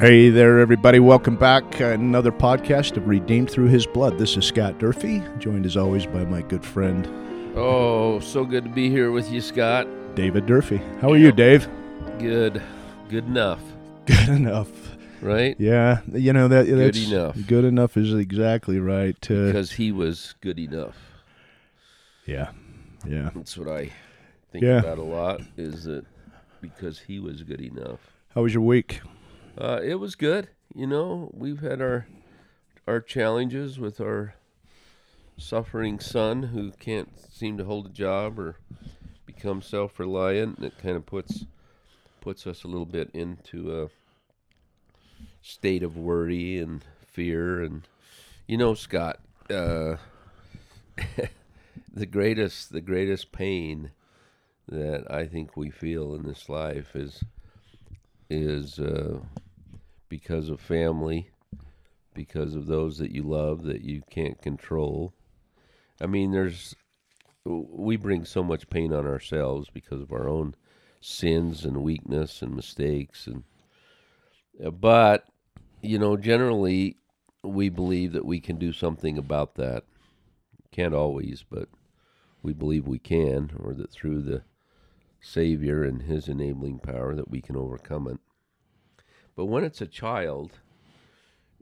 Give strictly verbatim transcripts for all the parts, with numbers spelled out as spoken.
Hey there, everybody. Welcome back. Another podcast of Redeemed Through His Blood. This is Scott Durfee, joined as always by my good friend. Oh, so good to be here with you, Scott. David Durfee. How are you, Dave? Good. Good enough. Good enough. Right? Yeah. You know, that. That's, good enough. Good enough is exactly right. Uh, because he was good enough. Yeah. Yeah. That's what I think yeah. about a lot, is that because he was good enough. How was your week? Uh, it was good. You know, we've had our our challenges with our suffering son who can't seem to hold a job or become self-reliant, and it kind of puts puts us a little bit into a state of worry and fear. And you know, Scott, uh, the greatest the greatest pain that I think we feel in this life is is uh, because of family, because of those that you love that you can't control. I mean, there's we bring so much pain on ourselves because of our own sins and weakness and mistakes. And but, you know, generally we believe that we can do something about that. Can't always, but we believe we can, or that through the Savior and his enabling power that we can overcome it. But when it's a child,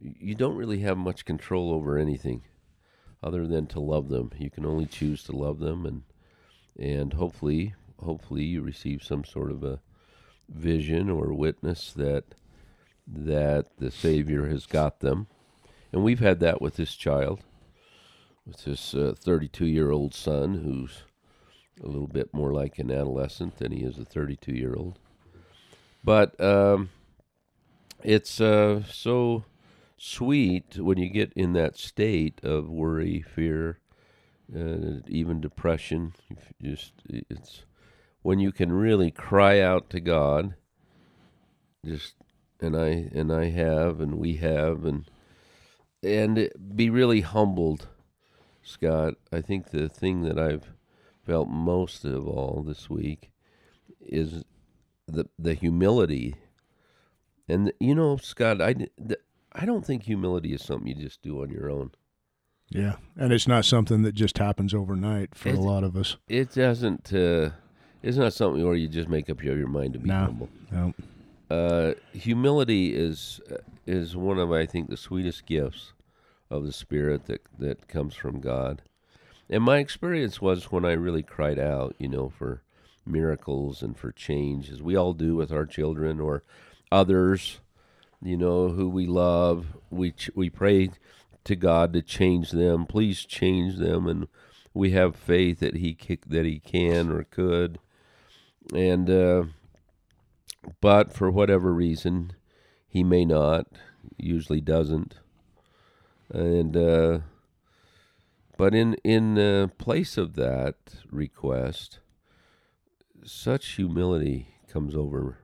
you don't really have much control over anything other than to love them. You can only choose to love them, and and hopefully hopefully you receive some sort of a vision or witness that that the Savior has got them. And we've had that with this child, with this uh, thirty-two-year-old son who's a little bit more like an adolescent than he is a thirty-two-year-old. But um, it's uh, so sweet when you get in that state of worry, fear, uh, even depression. You just, it's when you can really cry out to God. Just and I and I have and we have and and be really humbled, Scott. I think the thing that I've felt most of all this week is the the humility. And, you know, Scott, I, the, I don't think humility is something you just do on your own. Yeah, and it's not something that just happens overnight for it's, a lot of us. It doesn't, uh, it's not something where you just make up your, your mind to be no, humble. No. Uh, humility is is one of, I think, the sweetest gifts of the Spirit that, that comes from God. And my experience was when I really cried out, you know, for miracles and for change, as we all do with our children or others, you know, who we love. We ch- we pray to God to change them. Please change them, and we have faith that He c- that He can or could. And uh, but for whatever reason, He may not. Usually doesn't. And. Uh, But in, in the place of that request, such humility comes over,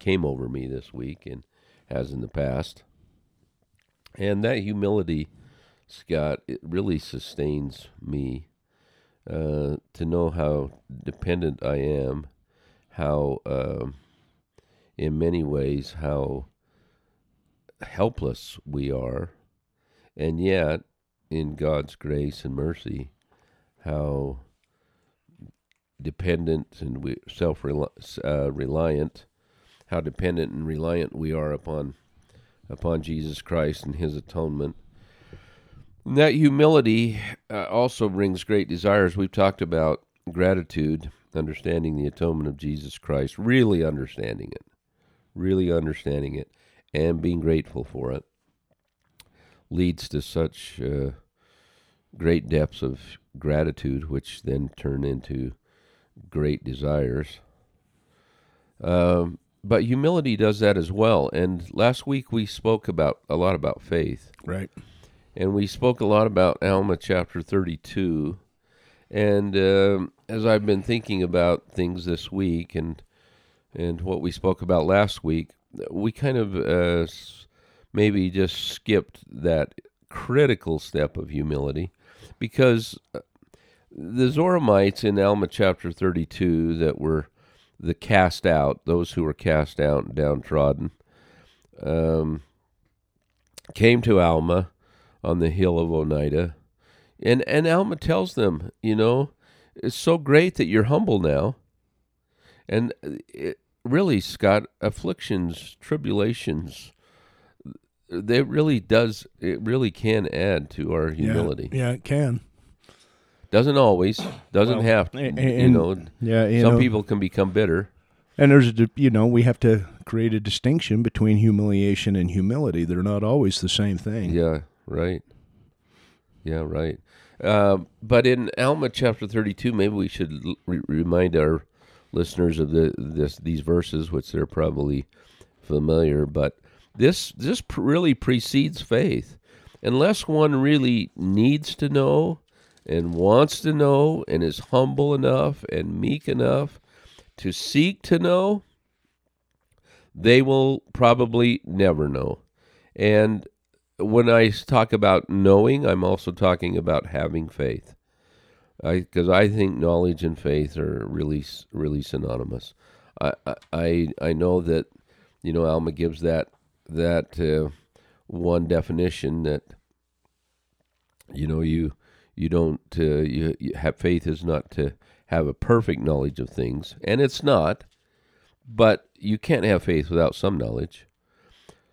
came over me this week, and has in the past. And that humility, Scott, it really sustains me uh, to know how dependent I am, how, uh, in many ways, how helpless we are, and yet, in God's grace and mercy, how dependent and self-reliant, how dependent and reliant we are upon upon Jesus Christ and His atonement. And that humility uh, also brings great desires. We've talked about gratitude, understanding the atonement of Jesus Christ, really understanding it, really understanding it, and being grateful for it, leads to such uh, great depths of gratitude, which then turn into great desires. Um, but humility does that as well. And last week we spoke about a lot about faith. Right. And we spoke a lot about Alma chapter thirty-two. And um, as I've been thinking about things this week and and what we spoke about last week, we kind of... Uh, maybe just skipped that critical step of humility, because the Zoramites in Alma chapter thirty-two that were the cast out, those who were cast out and downtrodden, um, came to Alma on the hill of Oneida, and, and Alma tells them, you know, it's so great that you're humble now. And it, really, Scott, afflictions, tribulations, it really does, it really can add to our humility. Yeah, yeah, it can. Doesn't always, doesn't well, have to, and, you know. Yeah, you some know, people can become bitter. And there's, a, you know, we have to create a distinction between humiliation and humility. They're not always the same thing. Yeah, right. Yeah, right. Uh, but in Alma chapter thirty-two, maybe we should re- remind our listeners of the, this, these verses, which they're probably familiar, but this this really precedes faith. Unless one really needs to know and wants to know and is humble enough and meek enough to seek to know, they will probably never know. And when I talk about knowing, I'm also talking about having faith. Because I, I think knowledge and faith are really, really synonymous. I, I, I know that, you know, Alma gives that that uh, one definition that, you know, you you don't uh, you, you have faith is not to have a perfect knowledge of things, and it's not. But you can't have faith without some knowledge.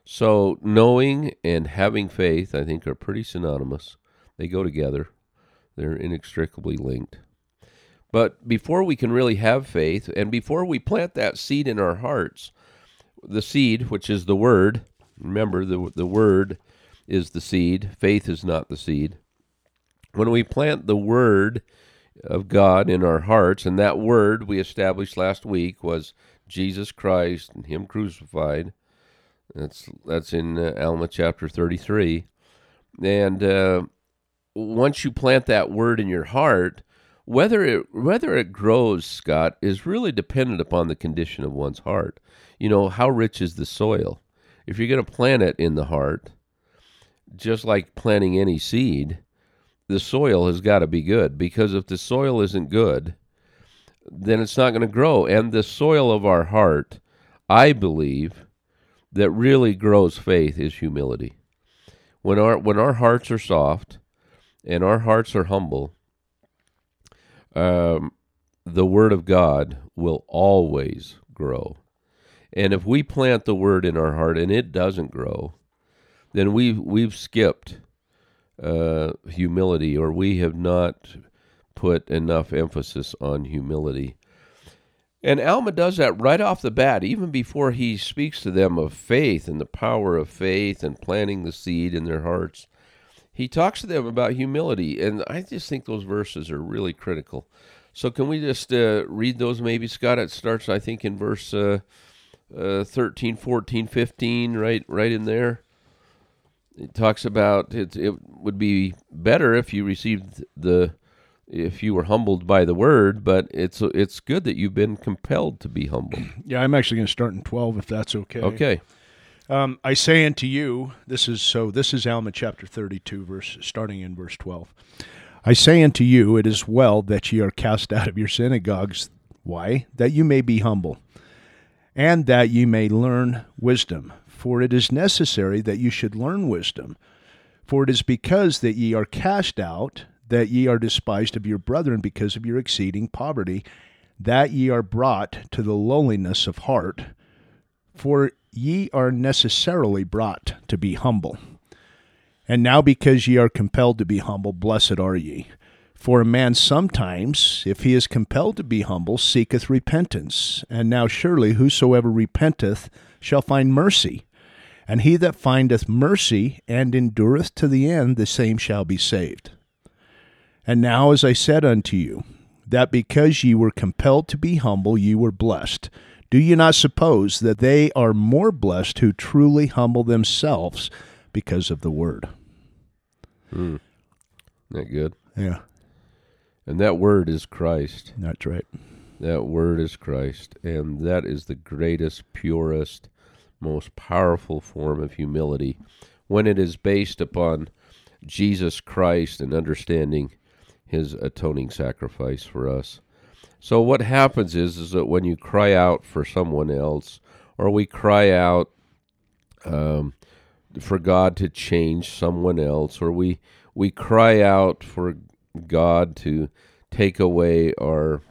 So knowing and having faith, I think, are pretty synonymous. They go together. They're inextricably linked. But before we can really have faith, and before we plant that seed in our hearts, the seed, which is the Word, remember the the Word is the seed, faith is not the seed. When we plant the Word of God in our hearts, and that Word we established last week was Jesus Christ and Him crucified. That's, that's in uh, Alma chapter thirty-three. And... Uh, Once you plant that word in your heart, whether it whether it grows, Scott, is really dependent upon the condition of one's heart. You know, how rich is the soil? If you're going to plant it in the heart, just like planting any seed, the soil has got to be good, because if the soil isn't good, then it's not going to grow. And the soil of our heart, I believe, that really grows faith is humility. When our when our hearts are soft, and our hearts are humble, um, the Word of God will always grow. And if we plant the Word in our heart and it doesn't grow, then we've, we've skipped uh, humility, or we have not put enough emphasis on humility. And Alma does that right off the bat, even before he speaks to them of faith and the power of faith and planting the seed in their hearts. He talks to them about humility, and I just think those verses are really critical. So can we just uh, read those maybe, Scott? It starts, I think, in verse uh, uh, thirteen, fourteen, fifteen, right right in there. It talks about it, it would be better if you received the, if you were humbled by the Word, but it's it's good that you've been compelled to be humble. Yeah, I'm actually going to start in twelve, if that's okay. Okay. Um, I say unto you, this is so. This is Alma chapter thirty-two, verse starting in verse twelve. I say unto you, it is well that ye are cast out of your synagogues. Why? That you may be humble, and that ye may learn wisdom. For it is necessary that you should learn wisdom. For it is because that ye are cast out that ye are despised of your brethren, because of your exceeding poverty, that ye are brought to the lowliness of heart. For ye are necessarily brought to be humble. And now because ye are compelled to be humble, blessed are ye. For a man sometimes, if he is compelled to be humble, seeketh repentance. And now surely whosoever repenteth shall find mercy. And he that findeth mercy and endureth to the end, the same shall be saved. And now as I said unto you, that because ye were compelled to be humble, ye were blessed. Do you not suppose that they are more blessed who truly humble themselves because of the Word? Mm. Isn't that good? Yeah. And that Word is Christ. That's right. That Word is Christ. And that is the greatest, purest, most powerful form of humility, when it is based upon Jesus Christ and understanding His atoning sacrifice for us. So what happens is, is that when you cry out for someone else, or we cry out um, for God to change someone else, or we we cry out for God to take away our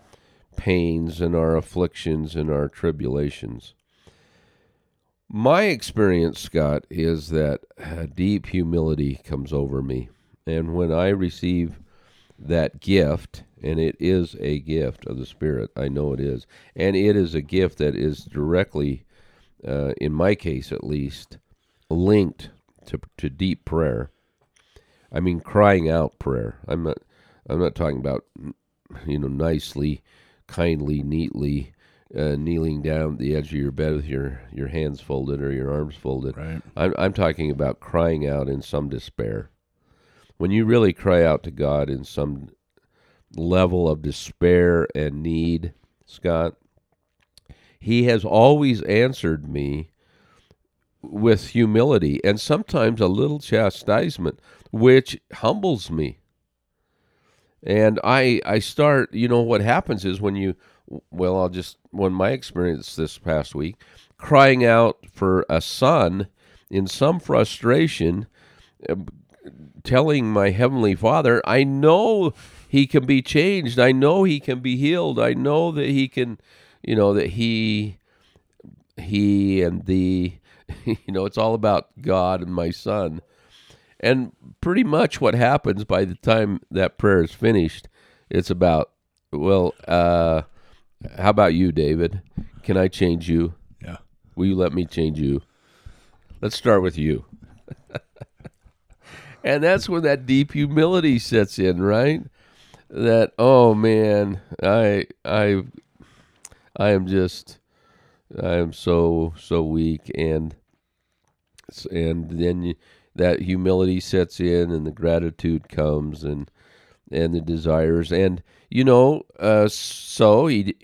pains and our afflictions and our tribulations. My experience, Scott, is that a deep humility comes over me. And when I receive that gift, and it is a gift of the Spirit, I know it is, and it is a gift that is directly, uh, in my case at least, linked to to deep prayer. I mean, crying out prayer. I'm not, I'm not talking about, you know, nicely, kindly, neatly, Uh, kneeling down at the edge of your bed with your, your hands folded or your arms folded. Right. I'm, I'm talking about crying out in some despair. When you really cry out to God in some level of despair and need, Scott, He has always answered me with humility and sometimes a little chastisement, which humbles me. And I I start, you know, what happens is when you... Well, I'll just, when my experience this past week, crying out for a son in some frustration, telling my Heavenly Father, I know he can be changed. I know he can be healed. I know that he can, you know, that he, he and the, you know, it's all about God and my son. And pretty much what happens by the time that prayer is finished, it's about, well, uh, how about you, David? Can I change you? Yeah. Will you let me change you? Let's start with you. And that's when that deep humility sets in, right? That, oh man, I I I am just I am so so weak, and and then you, that humility sets in, and the gratitude comes, and and the desires, and you know, uh, so he,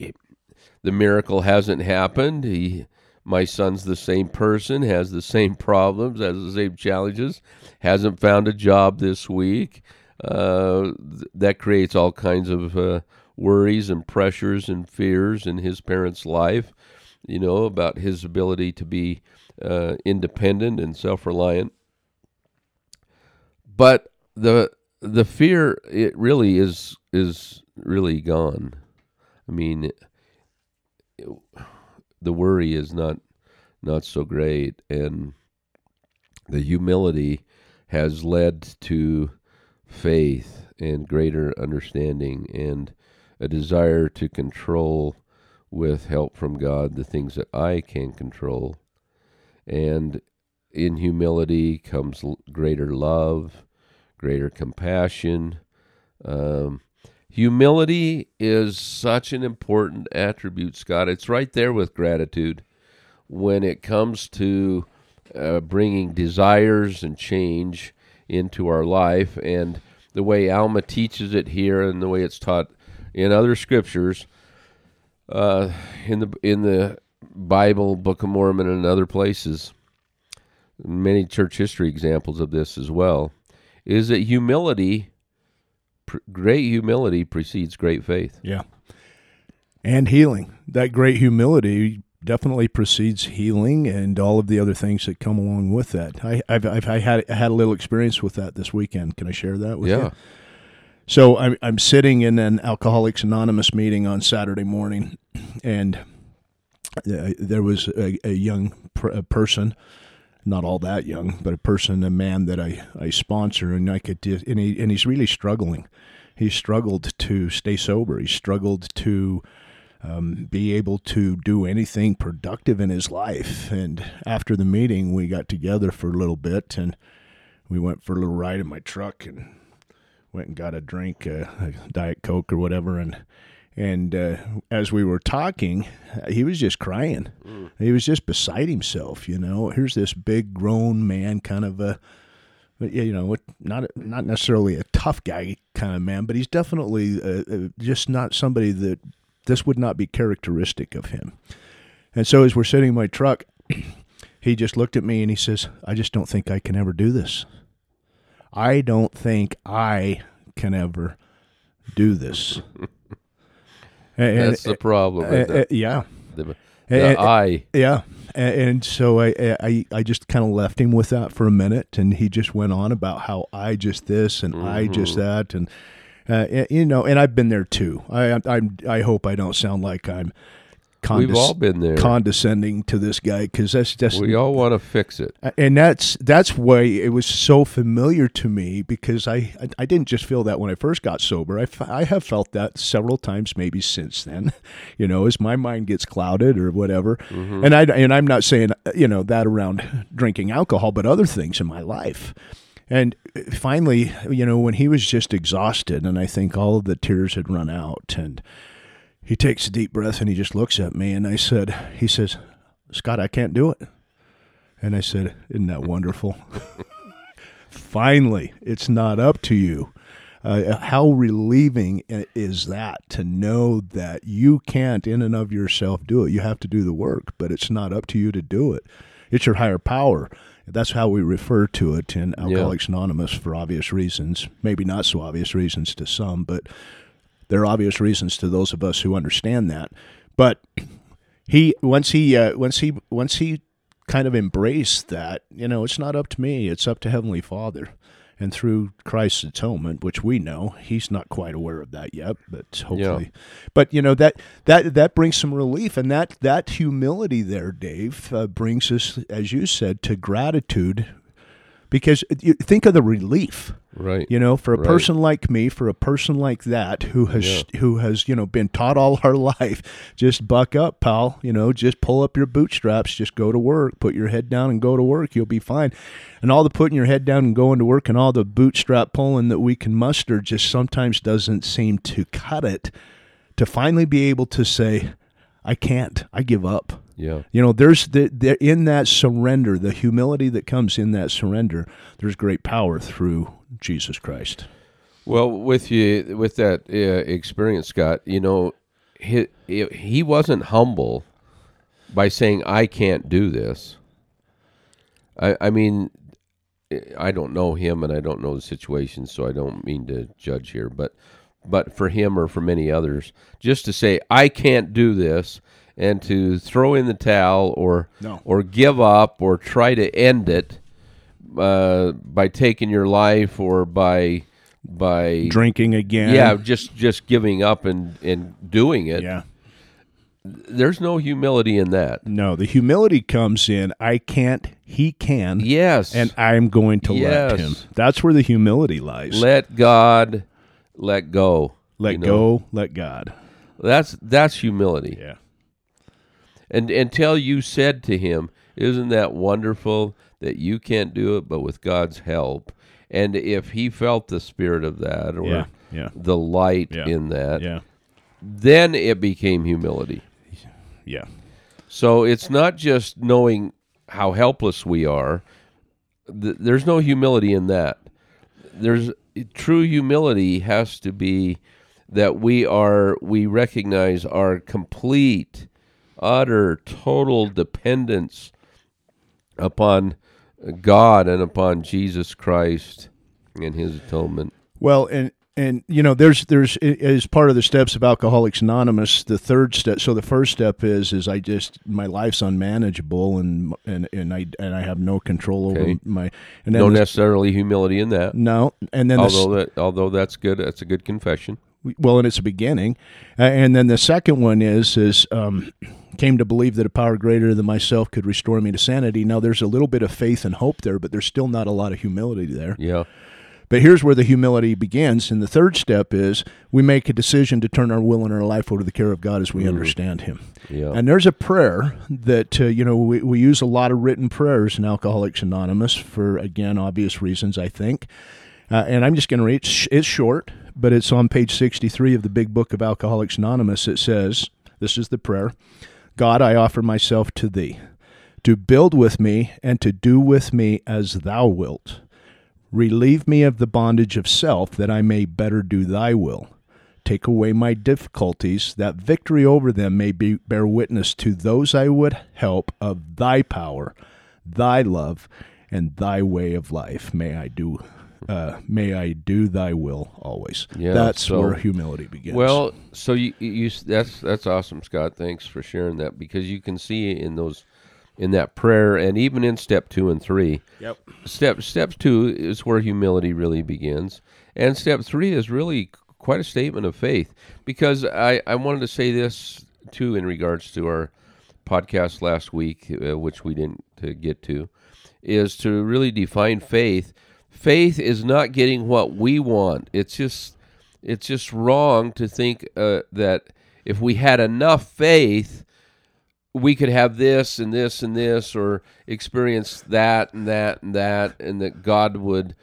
the miracle hasn't happened. He, my son's the same person, has the same problems, has the same challenges, hasn't found a job this week. Uh, th- that creates all kinds of uh, worries and pressures and fears in his parents' life, you know, about his ability to be uh, independent and self-reliant. But the the fear, it really is is... really gone. I mean, it, it, the worry is not not so great, and the humility has led to faith and greater understanding and a desire to control, with help from God, the things that I can control. And in humility comes greater love, greater compassion. Um, Humility is such an important attribute, Scott. It's right there with gratitude when it comes to uh, bringing desires and change into our life. And the way Alma teaches it here, and the way it's taught in other scriptures, uh, in the in the Bible, Book of Mormon, and other places, many church history examples of this as well, is that humility... great humility precedes great faith. Yeah. And healing. That great humility definitely precedes healing and all of the other things that come along with that. I, I've, I've I had I had a little experience with that this weekend. Can I share that with yeah. you? Yeah. So I'm, I'm sitting in an Alcoholics Anonymous meeting on Saturday morning, and uh, there was a, a young pr- a person, not all that young, but a person, a man that I, I sponsor, and I could, and, he, and he's really struggling. He struggled to stay sober. He struggled to um, be able to do anything productive in his life. And after the meeting, we got together for a little bit, and we went for a little ride in my truck, and went and got a drink, a, a Diet Coke or whatever, and And uh, as we were talking, he was just crying. Mm. He was just beside himself, you know. Here's this big grown man, kind of a, you know, not not necessarily a tough guy kind of man, but he's definitely uh, just not somebody that this would not be characteristic of him. And so as we're sitting in my truck, he just looked at me and he says, I just don't think I can ever do this. I don't think I can ever do this. That's and, the problem. Uh, uh, yeah. The, the I. Yeah. And so I, I, I just kind of left him with that for a minute, and he just went on about how I just this and mm-hmm. I just that, and uh, you know, and I've been there too. I, I, I hope I don't sound like I'm condes- We've all been there. condescending to this guy, because that's that's we all want to fix it, and that's that's why it was so familiar to me, because I I, I didn't just feel that when I first got sober. I, f- I have felt that several times maybe since then, you know, as my mind gets clouded or whatever, mm-hmm. and I and I'm not saying, you know, that around drinking alcohol, but other things in my life. And finally, you know, when he was just exhausted, and I think all of the tears had run out, and he takes a deep breath and he just looks at me, and I said, he says, "Scott, I can't do it." And I said, "Isn't that wonderful?" Finally, it's not up to you. Uh, how relieving is that, to know that you can't in and of yourself do it? You have to do the work, but it's not up to you to do it. It's your higher power. That's how we refer to it in Alcoholics yeah. Anonymous, for obvious reasons, maybe not so obvious reasons to some, but there are obvious reasons to those of us who understand that. But he, once he, uh, once he, once he kind of embraced that, you know, it's not up to me, it's up to Heavenly Father. And through Christ's atonement, which we know, he's not quite aware of that yet, but hopefully. Yeah. But, you know, that that that brings some relief. And that, that humility there, Dave, uh, brings us, as you said, to gratitude. Because you think of the relief, right? You know, for a right. person like me, for a person like that, who has yeah. who has you know been taught all our life, just buck up, pal. You know, just pull up your bootstraps, just go to work, put your head down and go to work. You'll be fine. And all the putting your head down and going to work, and all the bootstrap pulling that we can muster, just sometimes doesn't seem to cut it. To finally be able to say, I can't. I give up. Yeah. You know, there's the, the in that surrender, the humility that comes in that surrender, there's great power through Jesus Christ. Well, with you with that uh, experience, Scott, you know, he he wasn't humble by saying, I can't do this. I I mean, I don't know him and I don't know the situation, so I don't mean to judge here, but but for him or for many others, just to say, I can't do this, and to throw in the towel or no. or give up or try to end it uh, by taking your life or by by drinking again. Yeah, just just giving up and, and doing it. Yeah. There's no humility in that. No, the humility comes in, I can't, he can. Yes. And I'm going to yes. let him. That's where the humility lies. Let God let go. Let go, know? Let God. That's that's humility. Yeah. And until you said to him, isn't that wonderful that you can't do it, but with God's help? And if he felt the spirit of that or yeah, yeah. the light yeah, in that, yeah. then it became humility. Yeah. So it's not just knowing how helpless we are. There's no humility in that. There's true humility has to be that we are we recognize our complete, utter, total dependence upon God and upon Jesus Christ and his atonement. Well, and and you know, there's there's as part of the steps of Alcoholics Anonymous, the third step. So the first step is is I just my life's unmanageable and and, and I and I have no control over okay. my. And no necessarily humility in that. No, and then although the, that although that's good, that's a good confession. Well, and it's a beginning. Uh, and then the second one is, is um, came to believe that a power greater than myself could restore me to sanity. Now, there's a little bit of faith and hope there, but there's still not a lot of humility there. Yeah. But here's where the humility begins. And the third step is we make a decision to turn our will and our life over to the care of God as we mm. understand him. Yeah. And there's a prayer that, uh, you know, we, we use a lot of written prayers in Alcoholics Anonymous for, again, obvious reasons, I think. Uh, and I'm just going to read it. It's short, but it's on page sixty-three of the Big Book of Alcoholics Anonymous. It says, this is the prayer, God, I offer myself to thee, to build with me and to do with me as thou wilt. Relieve me of the bondage of self that I may better do thy will. Take away my difficulties that victory over them may be, bear witness to those I would help of thy power, thy love, and thy way of life. May I do uh, may I do thy will always. Yeah, that's so, where humility begins. Well, so you, you that's that's awesome, Scott. Thanks for sharing that, because you can see in those in that prayer and even in step two and three. Yep. Step step two is where humility really begins, and step three is really quite a statement of faith. Because I, I wanted to say this too in regards to our podcast last week, uh, which we didn't uh, get to, is to really define faith. Faith is not getting what we want. It's just, it's just wrong to think uh, that if we had enough faith, we could have this and this and this, or experience that and that and that, and that God would,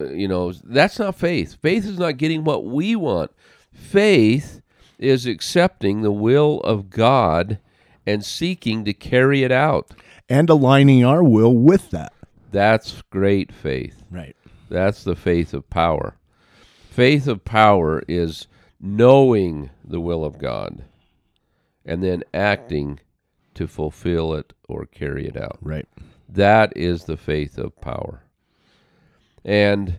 uh, you know, that's not faith. Faith is not getting what we want. Faith is accepting the will of God and seeking to carry it out. And aligning our will with that. That's great faith. Right. That's the faith of power. Faith of power is knowing the will of God and then acting to fulfill it or carry it out. Right. That is the faith of power. And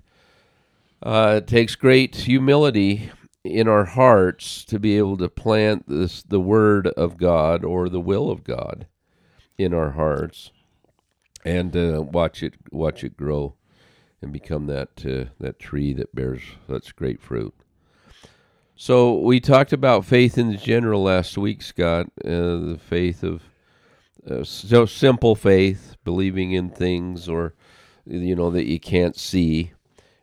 uh, it takes great humility in our hearts to be able to plant this, the word of God or the will of God in our hearts, and uh, watch it watch it grow and become that uh, that tree that bears such great fruit. So we talked about faith in the general last week, Scott, uh, the faith of uh, so simple faith, believing in things or you know that you can't see,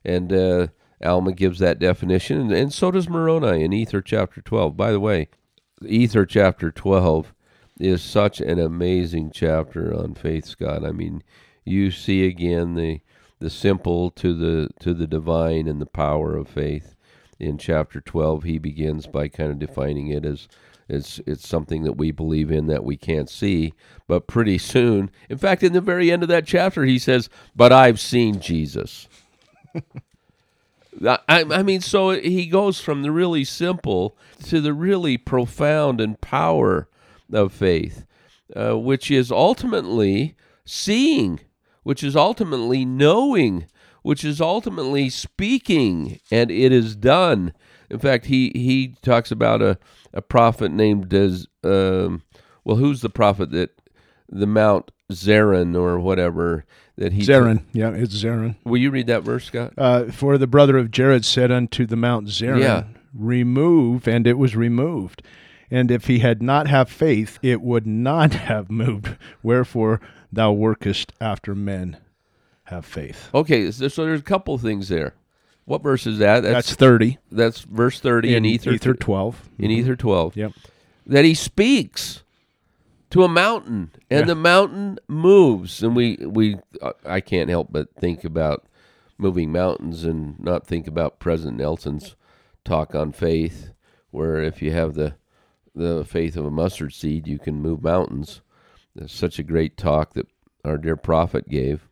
and uh, Alma gives that definition, and, and so does Moroni in Ether chapter twelve. By the way, Ether chapter twelve is such an amazing chapter on faith, Scott. I mean, you see again the the simple to the to the divine and the power of faith. In chapter twelve, he begins by kind of defining it as it's it's something that we believe in that we can't see, but pretty soon, in fact, in the very end of that chapter, he says, "But I've seen Jesus." I, I mean, so he goes from the really simple to the really profound and power of faith, uh, which is ultimately seeing, which is ultimately knowing, which is ultimately speaking, and it is done. In fact, he, he talks about a, a prophet named, Des, um, well, who's the prophet that the Mount Zarin or whatever that he... Zarin, t- yeah, it's Zarin. Will you read that verse, Scott? Uh, For the brother of Jared said unto the Mount Zarin, yeah. Remove, and it was removed. And if he had not have faith, it would not have moved. Wherefore thou workest after men have faith. Okay, so there's a couple things there. What verse is that? That's, that's thirty. That's verse thirty in, in Ether, Ether twelve. In mm-hmm. Ether twelve. Yep. That he speaks to a mountain, and yeah. the mountain moves. And we, we, I can't help but think about moving mountains and not think about President Nelson's talk on faith, where if you have the the faith of a mustard seed, you can move mountains. That's such a great talk that our dear prophet gave.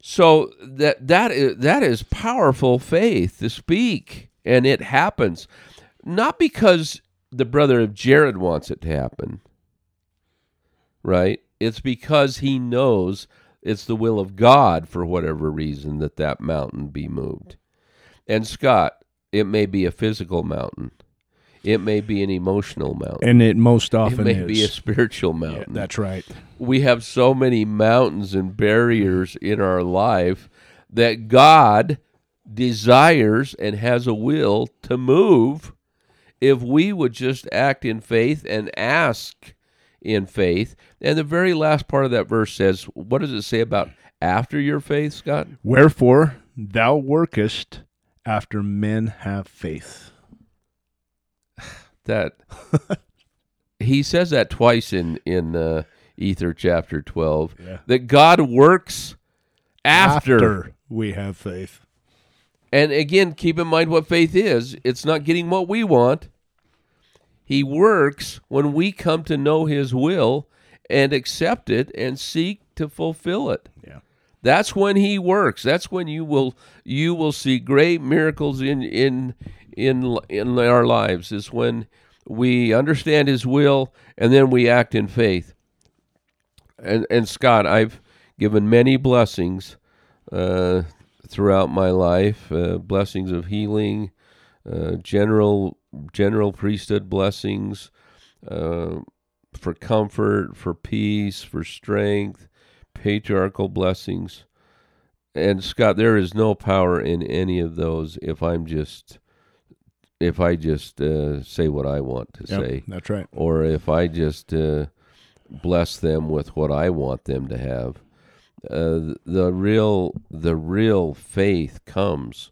So that that is, that is powerful faith to speak, and it happens. Not because the brother of Jared wants it to happen, right? It's because he knows it's the will of God for whatever reason that that mountain be moved. And Scott, it may be a physical mountain. It may be an emotional mountain. And it most often is. It may is. be a spiritual mountain. Yeah, that's right. We have so many mountains and barriers in our life that God desires and has a will to move if we would just act in faith and ask in faith. And the very last part of that verse says, what does it say about after your faith, Scott? Wherefore thou workest after men have faith. That he says that twice in in uh, Ether chapter twelve, yeah. that God works after, after we have faith. And again, keep in mind what faith is. It's not getting what we want. He works when we come to know his will and accept it and seek to fulfill it. Yeah. That's when he works. That's when you will you will see great miracles in in in in our lives, is when we understand his will and then we act in faith. And and Scott, I've given many blessings uh, throughout my life, uh, blessings of healing, uh, general general priesthood blessings uh, for comfort, for peace, for strength, patriarchal blessings. And Scott, there is no power in any of those if I'm just if I just uh, say what I want to yep, say. That's right. Or if I just uh, bless them with what I want them to have. Uh, the real the real faith comes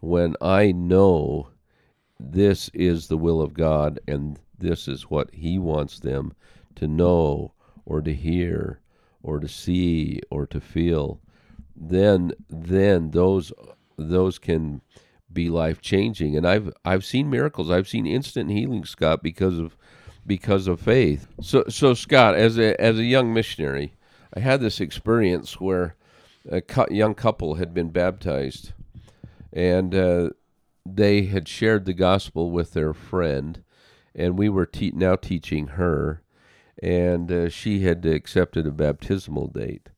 when I know this is the will of God and this is what He wants them to know or to hear or to see or to feel. Then then those those can be life changing. And I've I've seen miracles. I've seen instant healing, Scott, because of because of faith. So so Scott, as a as a young missionary, I had this experience where a cu- young couple had been baptized, and uh, they had shared the gospel with their friend, and we were te- now teaching her, and uh, she had accepted a baptismal date.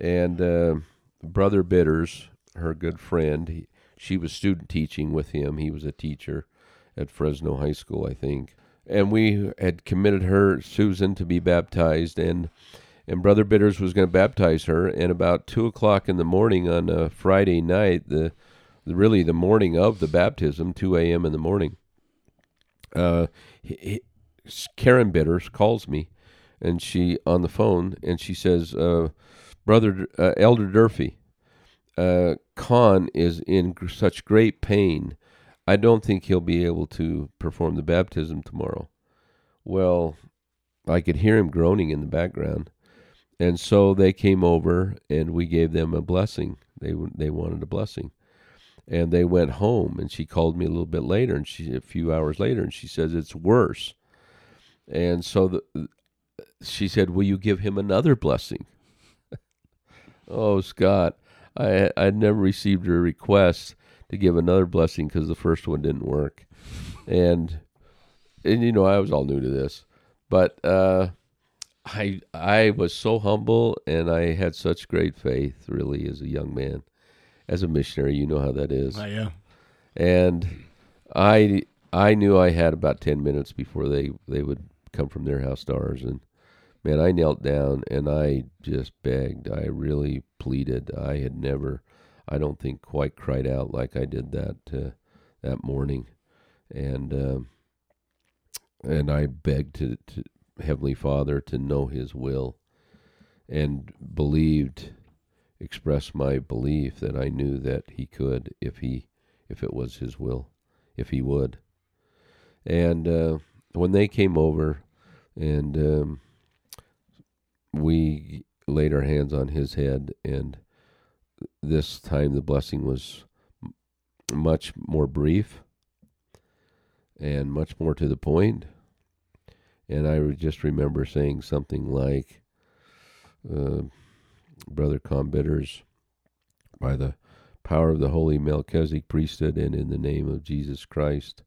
And uh, Brother Bitters, her good friend, he, she was student teaching with him. He was a teacher at Fresno High School, I think. And we had committed her, Susan, to be baptized, and... And Brother Bitters was going to baptize her, and about two o'clock in the morning on a Friday night, the, the really the morning of the baptism, two a m in the morning, uh, he, he, Karen Bitters calls me, and she on the phone, and she says, uh, "Brother uh, Elder Durfee, uh, Con is in such great pain. I don't think he'll be able to perform the baptism tomorrow." Well, I could hear him groaning in the background. And so they came over, and we gave them a blessing. They they wanted a blessing, and they went home. And she called me a little bit later, and she a few hours later, and she says it's worse. And so the, she said, "Will you give him another blessing?" Oh, Scott, I I never received a request to give another blessing because the first one didn't work, and and you know I was all new to this, but. Uh, I I was so humble, and I had such great faith, really, as a young man. As a missionary, you know how that is. Oh, yeah. And I I knew I had about ten minutes before they, they would come from their house to ours. And, man, I knelt down, and I just begged. I really pleaded. I had never, I don't think, quite cried out like I did that uh, that morning. And, um, and I begged to... to Heavenly Father to know His will, and believed, expressed my belief that I knew that He could if He, if it was His will, if He would. And uh, when they came over, and um, we laid our hands on his head, and this time the blessing was m- much more brief and much more to the point. And I just remember saying something like, uh, Brother Bitters, by the power of the holy Melchizedek Priesthood and in the name of Jesus Christ,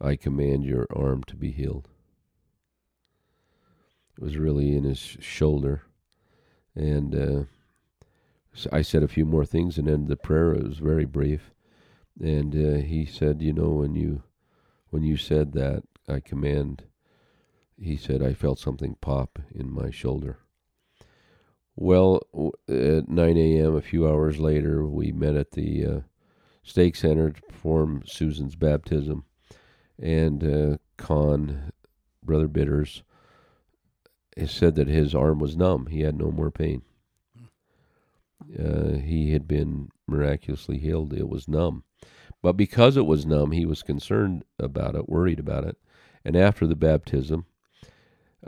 I command your arm to be healed. It was really in his shoulder. And uh, I said a few more things and ended the prayer. It was very brief. And uh, he said, you know, when you when you said that, I command... He said, I felt something pop in my shoulder. Well, at nine a.m., a few hours later, we met at the uh, stake center to perform Susan's baptism. And uh, Con, Brother Bitters, said that his arm was numb. He had no more pain. Uh, he had been miraculously healed. It was numb. But because it was numb, he was concerned about it, worried about it. And after the baptism,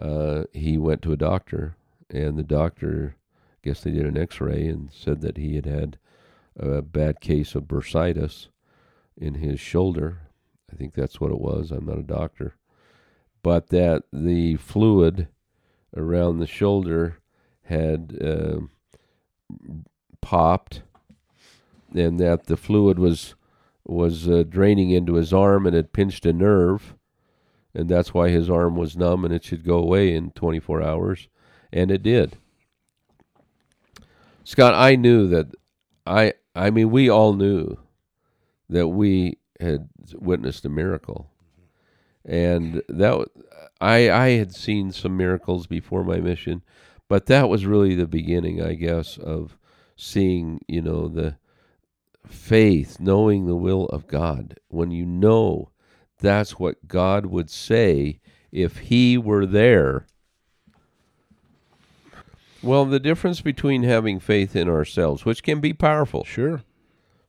Uh, he went to a doctor, and the doctor, I guess they did an x-ray, and said that he had had a bad case of bursitis in his shoulder. I think that's what it was. I'm not a doctor. But that the fluid around the shoulder had uh, popped, and that the fluid was, was uh, draining into his arm and had pinched a nerve. And that's why his arm was numb, and it should go away in twenty-four hours. And it did. Scott, I knew that I I mean, we all knew that we had witnessed a miracle. And that I I had seen some miracles before my mission, but that was really the beginning, I guess, of seeing, you know, the faith, knowing the will of God. When you know that's what God would say if he were there. Well, the difference between having faith in ourselves, which can be powerful. Sure.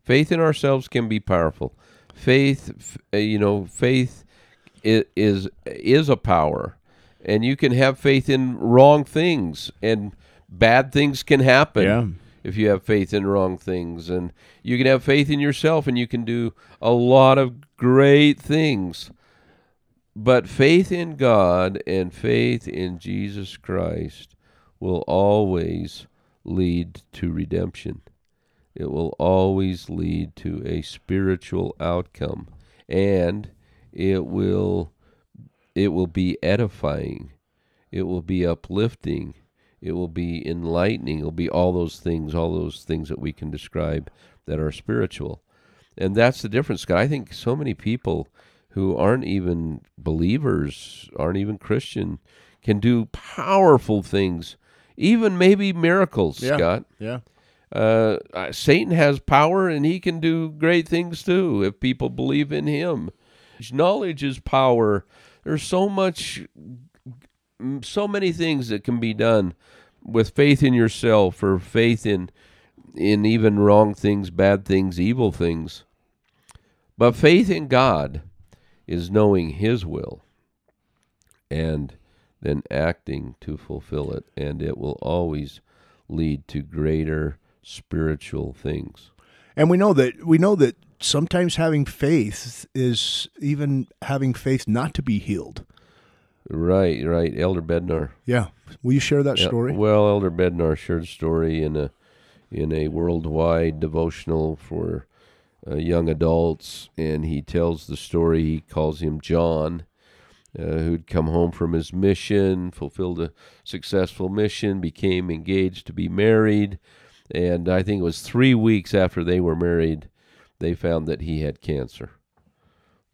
Faith in ourselves can be powerful. Faith, you know, faith is is a power. And you can have faith in wrong things, and bad things can happen yeah. if you have faith in wrong things. And you can have faith in yourself, and you can do a lot of great things. But faith in God and faith in Jesus Christ will always lead to redemption. It will always lead to a spiritual outcome, and it will it will be edifying. It will be uplifting. It will be enlightening. It will be all those things, all those things that we can describe that are spiritual. And that's the difference, Scott. I think so many people who aren't even believers, aren't even Christian, can do powerful things, even maybe miracles, yeah, Scott. Yeah. Uh, Satan has power, and he can do great things too if people believe in him. Knowledge is power. There's so much, so many things that can be done with faith in yourself, or faith in in even wrong things, bad things, evil things. But faith in God is knowing his will and then acting to fulfill it, and it will always lead to greater spiritual things. And we know that we know that sometimes having faith is even having faith not to be healed. Right, right. Elder Bednar. Yeah. Will you share that yeah. story? Well, Elder Bednar shared a story in a in a worldwide devotional for uh, young adults, and he tells the story. He calls him John, uh, who'd come home from his mission, fulfilled a successful mission, became engaged to be married. And I think it was three weeks after they were married, they found that he had cancer,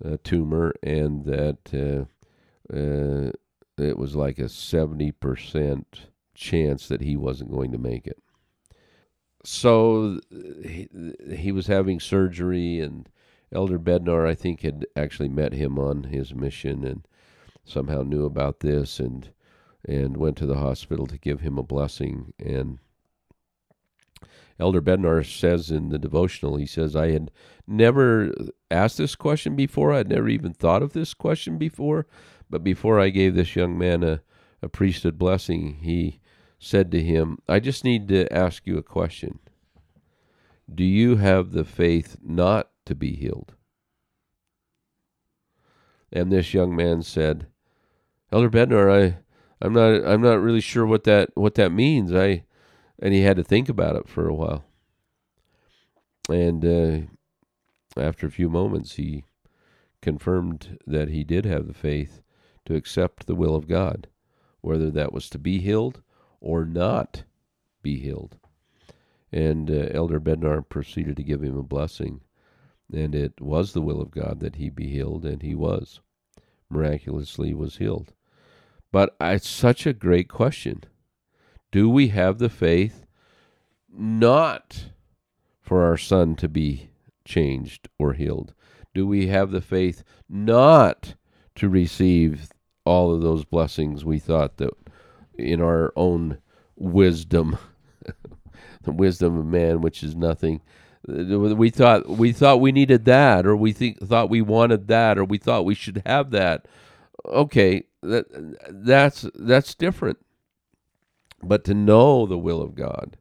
a tumor, and that uh, uh, it was like a seventy percent chance that he wasn't going to make it. So he, he was having surgery, and Elder Bednar, I think, had actually met him on his mission and somehow knew about this and and went to the hospital to give him a blessing. And Elder Bednar says in the devotional, he says, I had never asked this question before. I had never even thought of this question before. But before I gave this young man a, a priesthood blessing, he said to him, I just need to ask you a question. Do you have the faith not to be healed? And this young man said, Elder Bednar, I, I'm not, I'm not really sure what that, what that means. I, And he had to think about it for a while. And uh, after a few moments, he confirmed that he did have the faith to accept the will of God, whether that was to be healed or not be healed. And uh, Elder Bednar proceeded to give him a blessing. And it was the will of God that he be healed, and he was. Miraculously was healed. But it's such a great question. Do we have the faith not for our son to be changed or healed? Do we have the faith not to receive all of those blessings we thought that in our own wisdom, the wisdom of man, which is nothing, we thought we thought we needed that, or we think, thought we wanted that, or we thought we should have that. Okay, that that's that's different. But to know the will of God,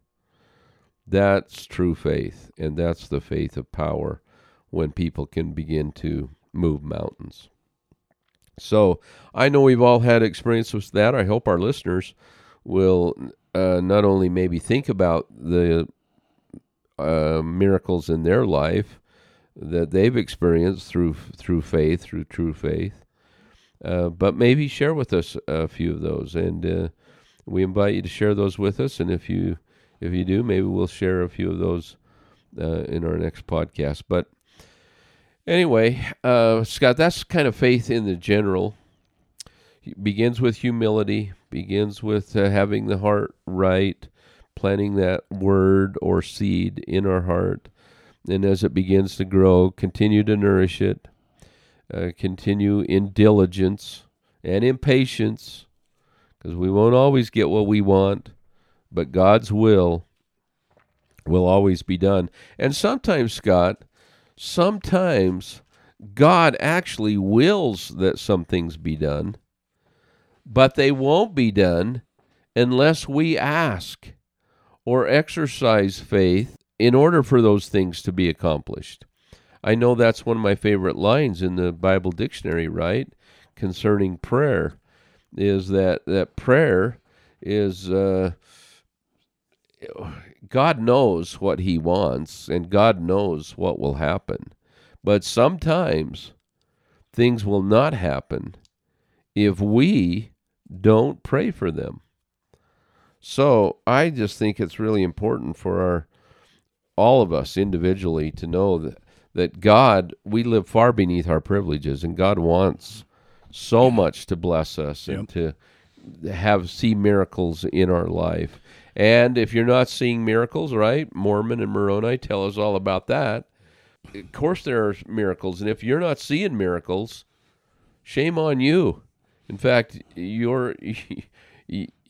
that's true faith, and that's the faith of power when people can begin to move mountains. So I know we've all had experience with that. I hope our listeners will uh, not only maybe think about the uh, miracles in their life that they've experienced through through faith, through true faith, uh, but maybe share with us a few of those. And uh, We invite you to share those with us, and if you if you do, maybe we'll share a few of those uh, in our next podcast. But anyway, uh, Scott, that's kind of faith in the general. It begins with humility, begins with uh, having the heart right, planting that word or seed in our heart. And as it begins to grow, continue to nourish it, uh, continue in diligence and in patience, because we won't always get what we want, but God's will will always be done. And sometimes, Scott, sometimes God actually wills that some things be done, but they won't be done unless we ask or exercise faith in order for those things to be accomplished. I know that's one of my favorite lines in the Bible dictionary, right? Concerning prayer, is that, that prayer is, uh, God knows what he wants, and God knows what will happen. But sometimes things will not happen if we don't pray for them. So I just think it's really important for our, all of us individually, to know that, that God, we live far beneath our privileges, and God wants so much to bless us yep. and to have see miracles in our life. And if you're not seeing miracles, right, Mormon and Moroni tell us all about that. Of course there are miracles, and if you're not seeing miracles, shame on you. In fact, you're...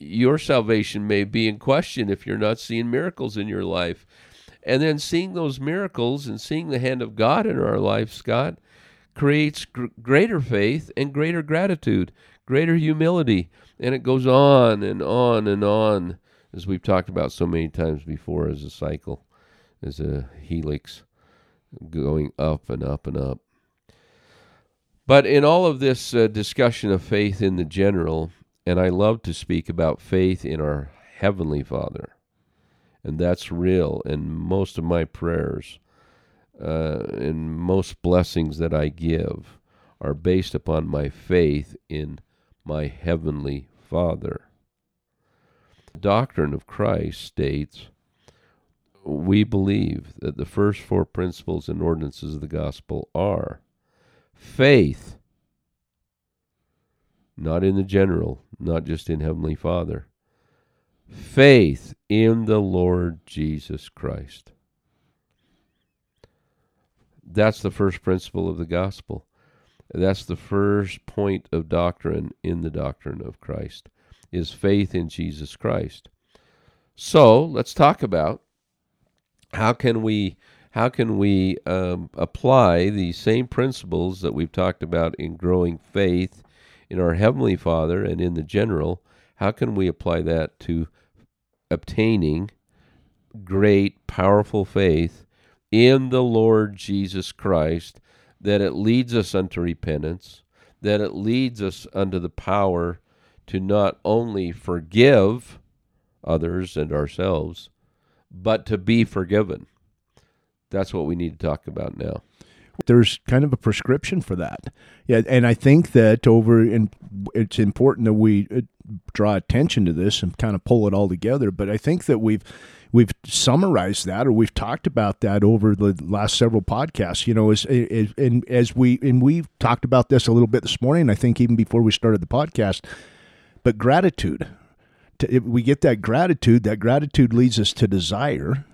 your salvation may be in question if you're not seeing miracles in your life. And then seeing those miracles and seeing the hand of God in our life, Scott, creates gr- greater faith and greater gratitude, greater humility. And it goes on and on and on, as we've talked about so many times before, as a cycle, as a helix, going up and up and up. But in all of this uh, discussion of faith in the general, and I love to speak about faith in our Heavenly Father. And that's real in most of my prayers, uh, and most blessings that I give are based upon my faith in my Heavenly Father. The doctrine of Christ states, we believe that the first four principles and ordinances of the gospel are faith, not in the general, not just in Heavenly Father. Faith in the Lord Jesus Christ. That's the first principle of the gospel. That's the first point of doctrine in the doctrine of Christ, is faith in Jesus Christ. So let's talk about how can we how can we um, apply the same principles that we've talked about in growing faith in our Heavenly Father and in the general. How can we apply that to obtaining great, powerful faith in the Lord Jesus Christ, that it leads us unto repentance, that it leads us unto the power to not only forgive others and ourselves, but to be forgiven? That's what we need to talk about now. There's kind of a prescription for that. Yeah, and I think that over, and it's important that we draw attention to this and kind of pull it all together, but I think that we've we've summarized that, or we've talked about that over the last several podcasts, you know, as, as and as we and we've talked about this a little bit this morning, I think even before we started the podcast, but gratitude. If we get that gratitude, that gratitude leads us to desire.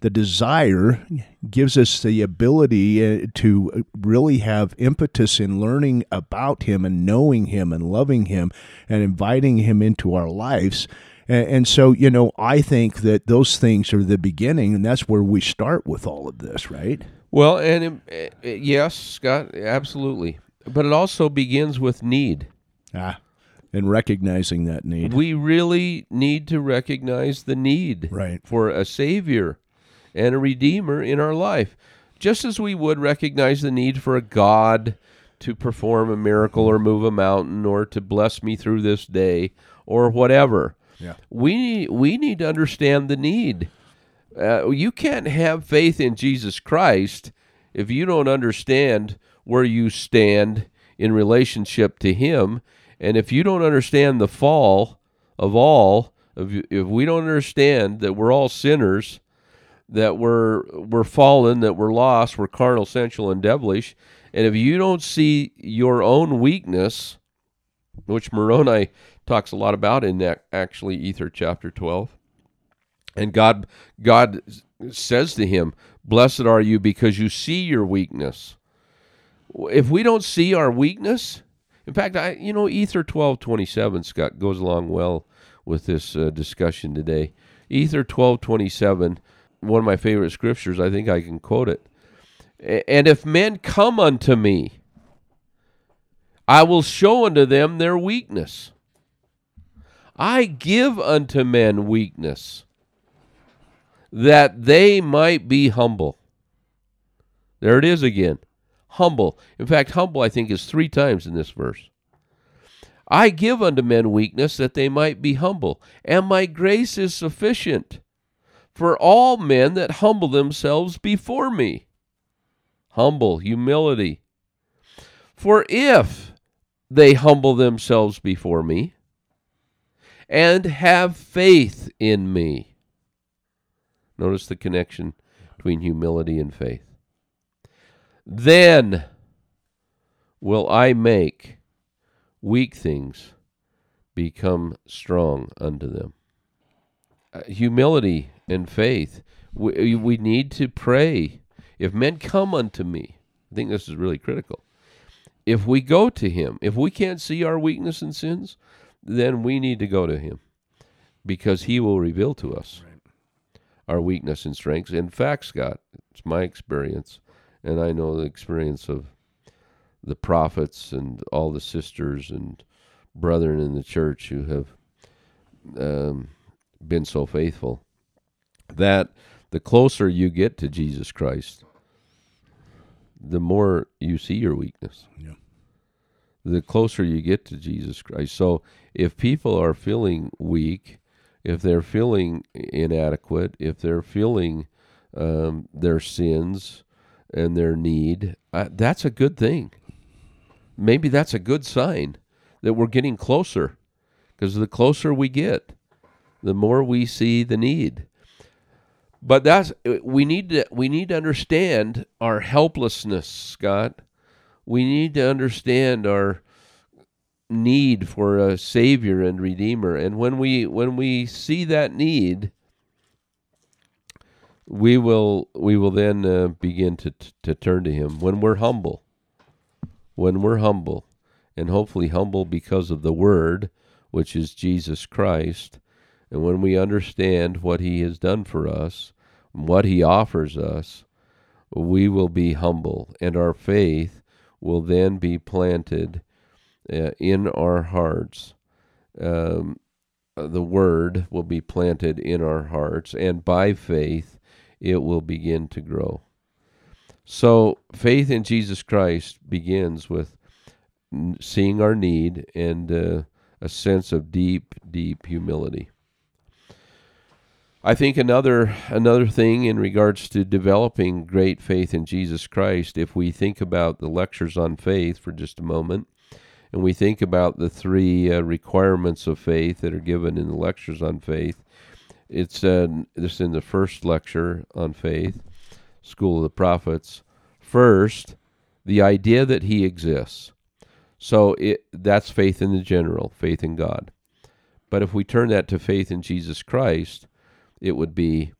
The desire gives us the ability to really have impetus in learning about him and knowing him and loving him and inviting him into our lives. And so, you know, I think that those things are the beginning, and that's where we start with all of this, right? Well, and it, yes, Scott, absolutely. But it also begins with need. Ah, and recognizing that need. We really need to recognize the need, right, for a Savior and a Redeemer in our life, just as we would recognize the need for a God to perform a miracle or move a mountain or to bless me through this day or whatever. Yeah. We, we need to understand the need. Uh, you can't have faith in Jesus Christ if you don't understand where you stand in relationship to him, and if you don't understand the fall of all, if, if we don't understand that we're all sinners, that we're we're fallen, that we're lost, we're carnal, sensual, and devilish. And if you don't see your own weakness, which Moroni talks a lot about in that, actually, Ether chapter twelve, and God God says to him, "Blessed are you because you see your weakness." If we don't see our weakness, in fact, I you know Ether twelve twenty-seven, Scott, goes along well with this uh, discussion today. Ether twelve twenty-seven, one of my favorite scriptures, I think I can quote it. "And if men come unto me, I will show unto them their weakness. I give unto men weakness, that they might be humble." There it is again. Humble. In fact, humble, I think, is three times in this verse. "I give unto men weakness, that they might be humble. And my grace is sufficient for all men that humble themselves before me." Humble, humility. "For if they humble themselves before me, and have faith in me." Notice the connection between humility and faith. "Then will I make weak things become strong unto them." Uh, humility and faith. We, we need to pray. If men come unto me, I think this is really critical. If we go to him, if we can't see our weakness and sins, then we need to go to him, because he will reveal to us right. our weakness and strengths. In fact, Scott, it's my experience, and I know the experience of the prophets and all the sisters and brethren in the church who have um, been so faithful, that the closer you get to Jesus Christ, the more you see your weakness. Yeah. The closer you get to Jesus Christ. So if people are feeling weak, if they're feeling inadequate, if they're feeling um, their sins and their need, uh, that's a good thing. Maybe that's a good sign that we're getting closer, because the closer we get, the more we see the need. But that's we need to we need to understand our helplessness, Scott. We need to understand our need for a Savior and Redeemer. And when we when we see that need, we will we will then uh, begin to to turn to him when we're humble. When we're humble, and hopefully humble because of the Word, which is Jesus Christ, and when we understand what he has done for us, what he offers us, we will be humble, and our faith will then be planted uh, in our hearts. Um, the Word will be planted in our hearts, and by faith, it will begin to grow. So faith in Jesus Christ begins with seeing our need and uh, a sense of deep, deep humility. I think another another thing in regards to developing great faith in Jesus Christ, if we think about the lectures on faith for just a moment, and we think about the three uh, requirements of faith that are given in the lectures on faith, it's uh, this in the first lecture on faith, School of the Prophets. First, the idea that he exists. So it, that's faith in the general, faith in God. But if we turn that to faith in Jesus Christ, it would be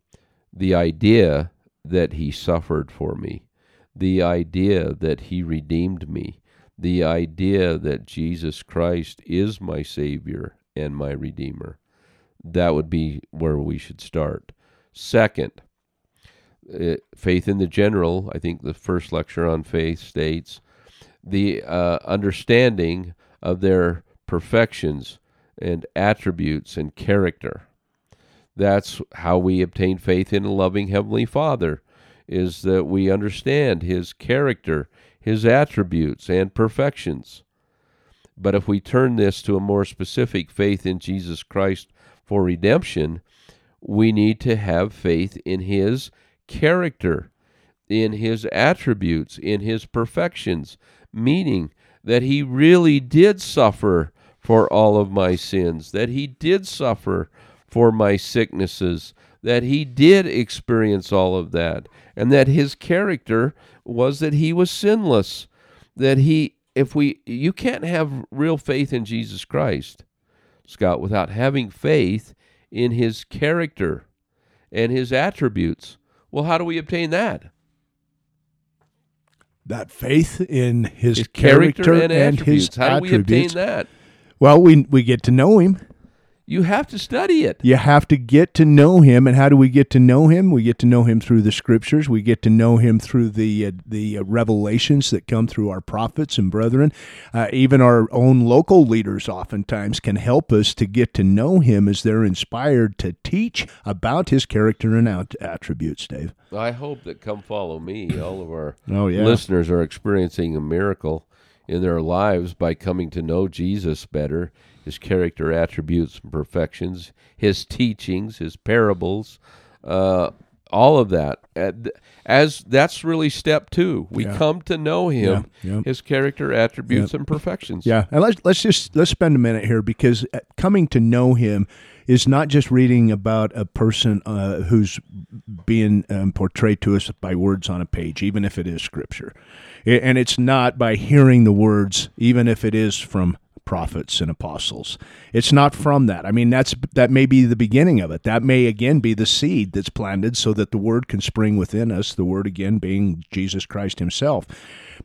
the idea that he suffered for me, the idea that he redeemed me, the idea that Jesus Christ is my Savior and my Redeemer. That would be where we should start. Second, It, faith in the general, I think the first lecture on faith states, the uh, understanding of their perfections and attributes and character. That's how we obtain faith in a loving Heavenly Father, is that we understand his character, his attributes, and perfections. But if we turn this to a more specific faith in Jesus Christ for redemption, we need to have faith in his character, in his attributes, in his perfections, meaning that he really did suffer for all of my sins, that he did suffer for my sicknesses, that he did experience all of that, and that his character was that he was sinless, that he, if we, you can't have real faith in Jesus Christ, Scott, without having faith in his character and his attributes. Well, how do we obtain that? That faith in his, his character, character and, and his how attributes. How do we obtain that? Well, we we get to know him. You have to study it. You have to get to know him. And how do we get to know him? We get to know him through the scriptures. We get to know him through the uh, the revelations that come through our prophets and brethren. Uh, even our own local leaders oftentimes can help us to get to know him as they're inspired to teach about his character and at- attributes, Dave. I hope that Come Follow Me, all of our oh, yeah. listeners are experiencing a miracle in their lives by coming to know Jesus better, his character, attributes, and perfections, his teachings, his parables, uh, all of that. As that's really step two, we yeah. come to know him, yeah, yeah. his character, attributes, yeah. and perfections. Yeah, and let's let's just let's spend a minute here, because coming to know him is not just reading about a person uh, who's being um, portrayed to us by words on a page, even if it is scripture, and it's not by hearing the words, even if it is from prophets and apostles. It's not from that. I mean, that's that may be the beginning of it. That may again be the seed that's planted so that the word can spring within us, the word again being Jesus Christ himself.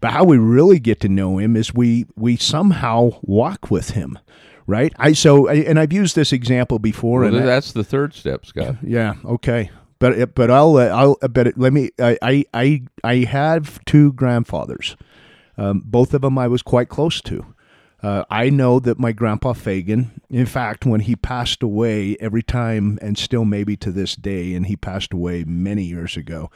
But how we really get to know him is we we somehow walk with him. Right? I so and I've used this example before. Well, and that's I, the third step, Scott. Yeah, okay. But but I'll I'll but let me I I I have two grandfathers. Um, both of them I was quite close to. Uh, I know that my Grandpa Fagan, in fact, when he passed away, every time, and still maybe to this day, and he passed away many years ago,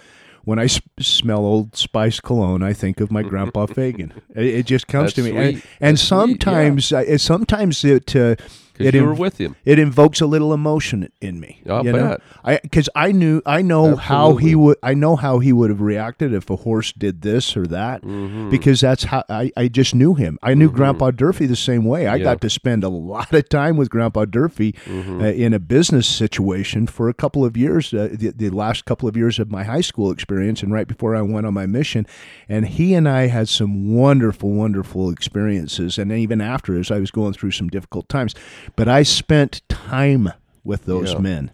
when I sp- smell Old Spice cologne, I think of my Grandpa Fagan. It, it just comes That's to me. Sweet. And, and sometimes sweet, yeah. uh, sometimes it uh, it, inv- with him. it invokes a little emotion in me. I'll you bet. Because I, I knew I know Absolutely. how he would I know how he would have reacted if a horse did this or that, mm-hmm. because that's how I, I just knew him. I knew mm-hmm. Grandpa Durfee the same way. I yeah. got to spend a lot of time with Grandpa Durfee mm-hmm. uh, in a business situation for a couple of years, uh, the, the last couple of years of my high school experience, and right before I went on my mission. And he and I had some wonderful, wonderful experiences. And even after, as I was going through some difficult times. But I spent time with those yeah. men.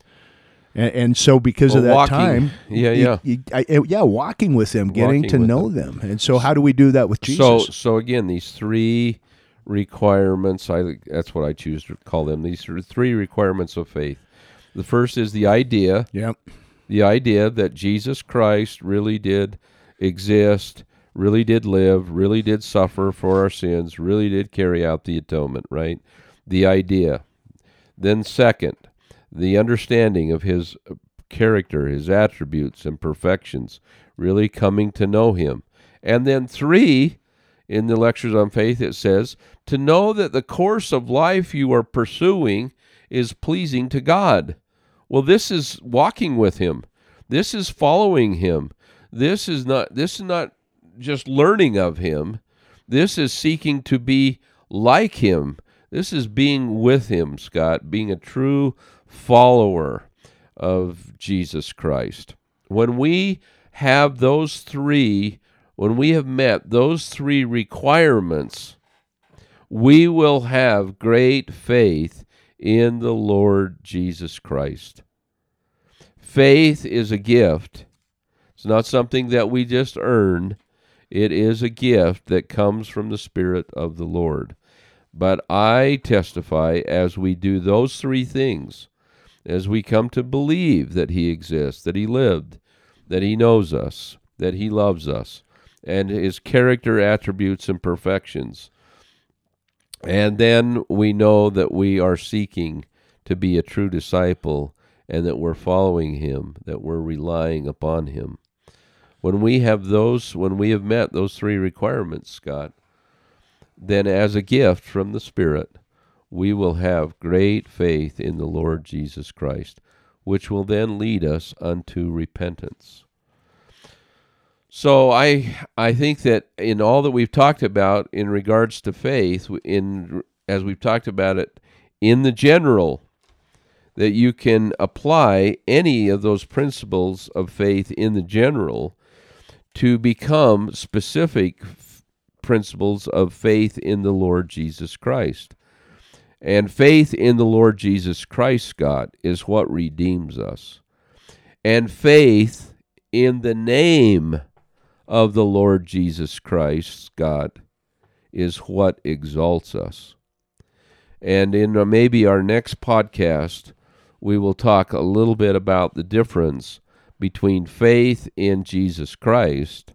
And, and so because well, of that walking. time, yeah, yeah. You, you, I, yeah, walking with them, getting walking to know them. them. And so how do we do that with Jesus? So, so again, these three requirements, I that's what I choose to call them, these are three requirements of faith. The first is the idea, yep. the idea that Jesus Christ really did exist, really did live, really did suffer for our sins, really did carry out the atonement, right? The idea. Then second, the understanding of his character, his attributes and perfections, really coming to know him. And then three, in the Lectures on Faith, it says, to know that the course of life you are pursuing is pleasing to God. Well, this is walking with him. This is following him. This is not, this is not just learning of him. This is seeking to be like him. This is being with him, Scott, being a true follower of Jesus Christ. When we have those three, when we have met those three requirements, we will have great faith in the Lord Jesus Christ. Faith is a gift. It's not something that we just earn. It is a gift that comes from the Spirit of the Lord. But I testify, as we do those three things, as we come to believe that he exists, that he lived, that he knows us, that he loves us, and his character, attributes, and perfections. And then we know that we are seeking to be a true disciple and that we're following him, that we're relying upon him. When we have those, when we have met those three requirements, Scott, then as a gift from the Spirit, we will have great faith in the Lord Jesus Christ, which will then lead us unto repentance. So I I think that in all that we've talked about in regards to faith, in as we've talked about it in the general, that you can apply any of those principles of faith in the general to become specific f- principles of faith in the Lord Jesus Christ. And faith in the Lord Jesus Christ, Scott, is what redeems us. And faith in the name of the Lord Jesus Christ, Scott, is what exalts us. And in maybe our next podcast, we will talk a little bit about the difference between faith in Jesus Christ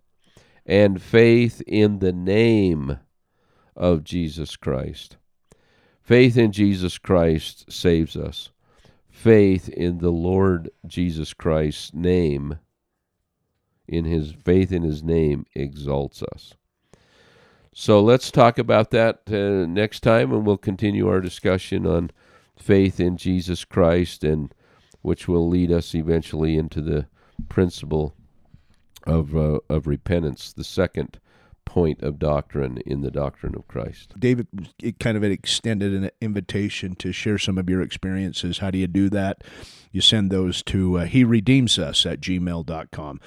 and faith in the name of Jesus Christ. Faith in Jesus Christ saves us. Faith in the Lord Jesus Christ's name, in his faith in his name, exalts us. So let's talk about that uh, next time, and we'll continue our discussion on faith in Jesus Christ, and which will lead us eventually into the principle of uh, of repentance, the second point of doctrine in the doctrine of Christ. David, it kind of extended an invitation to share some of your experiences. How do you do that? You send those to uh, he redeems us at gmail dot com.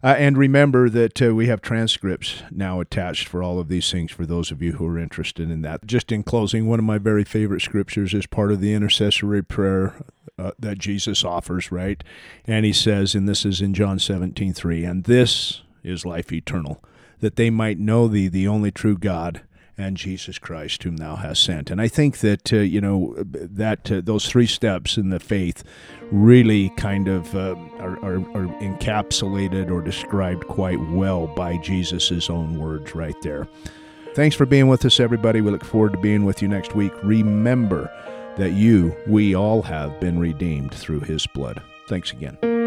Uh, and remember that uh, we have transcripts now attached for all of these things for those of you who are interested in that. Just in closing, one of my very favorite scriptures is part of the intercessory prayer uh, that Jesus offers, right? And he says, and this is in John seventeen three, and this is life eternal, that they might know thee, the only true God, and Jesus Christ, whom thou hast sent. And I think that, uh, you know, that uh, those three steps in the faith really kind of uh, are, are, are encapsulated or described quite well by Jesus' own words right there. Thanks for being with us, everybody. We look forward to being with you next week. Remember that you, we all have been redeemed through his blood. Thanks again.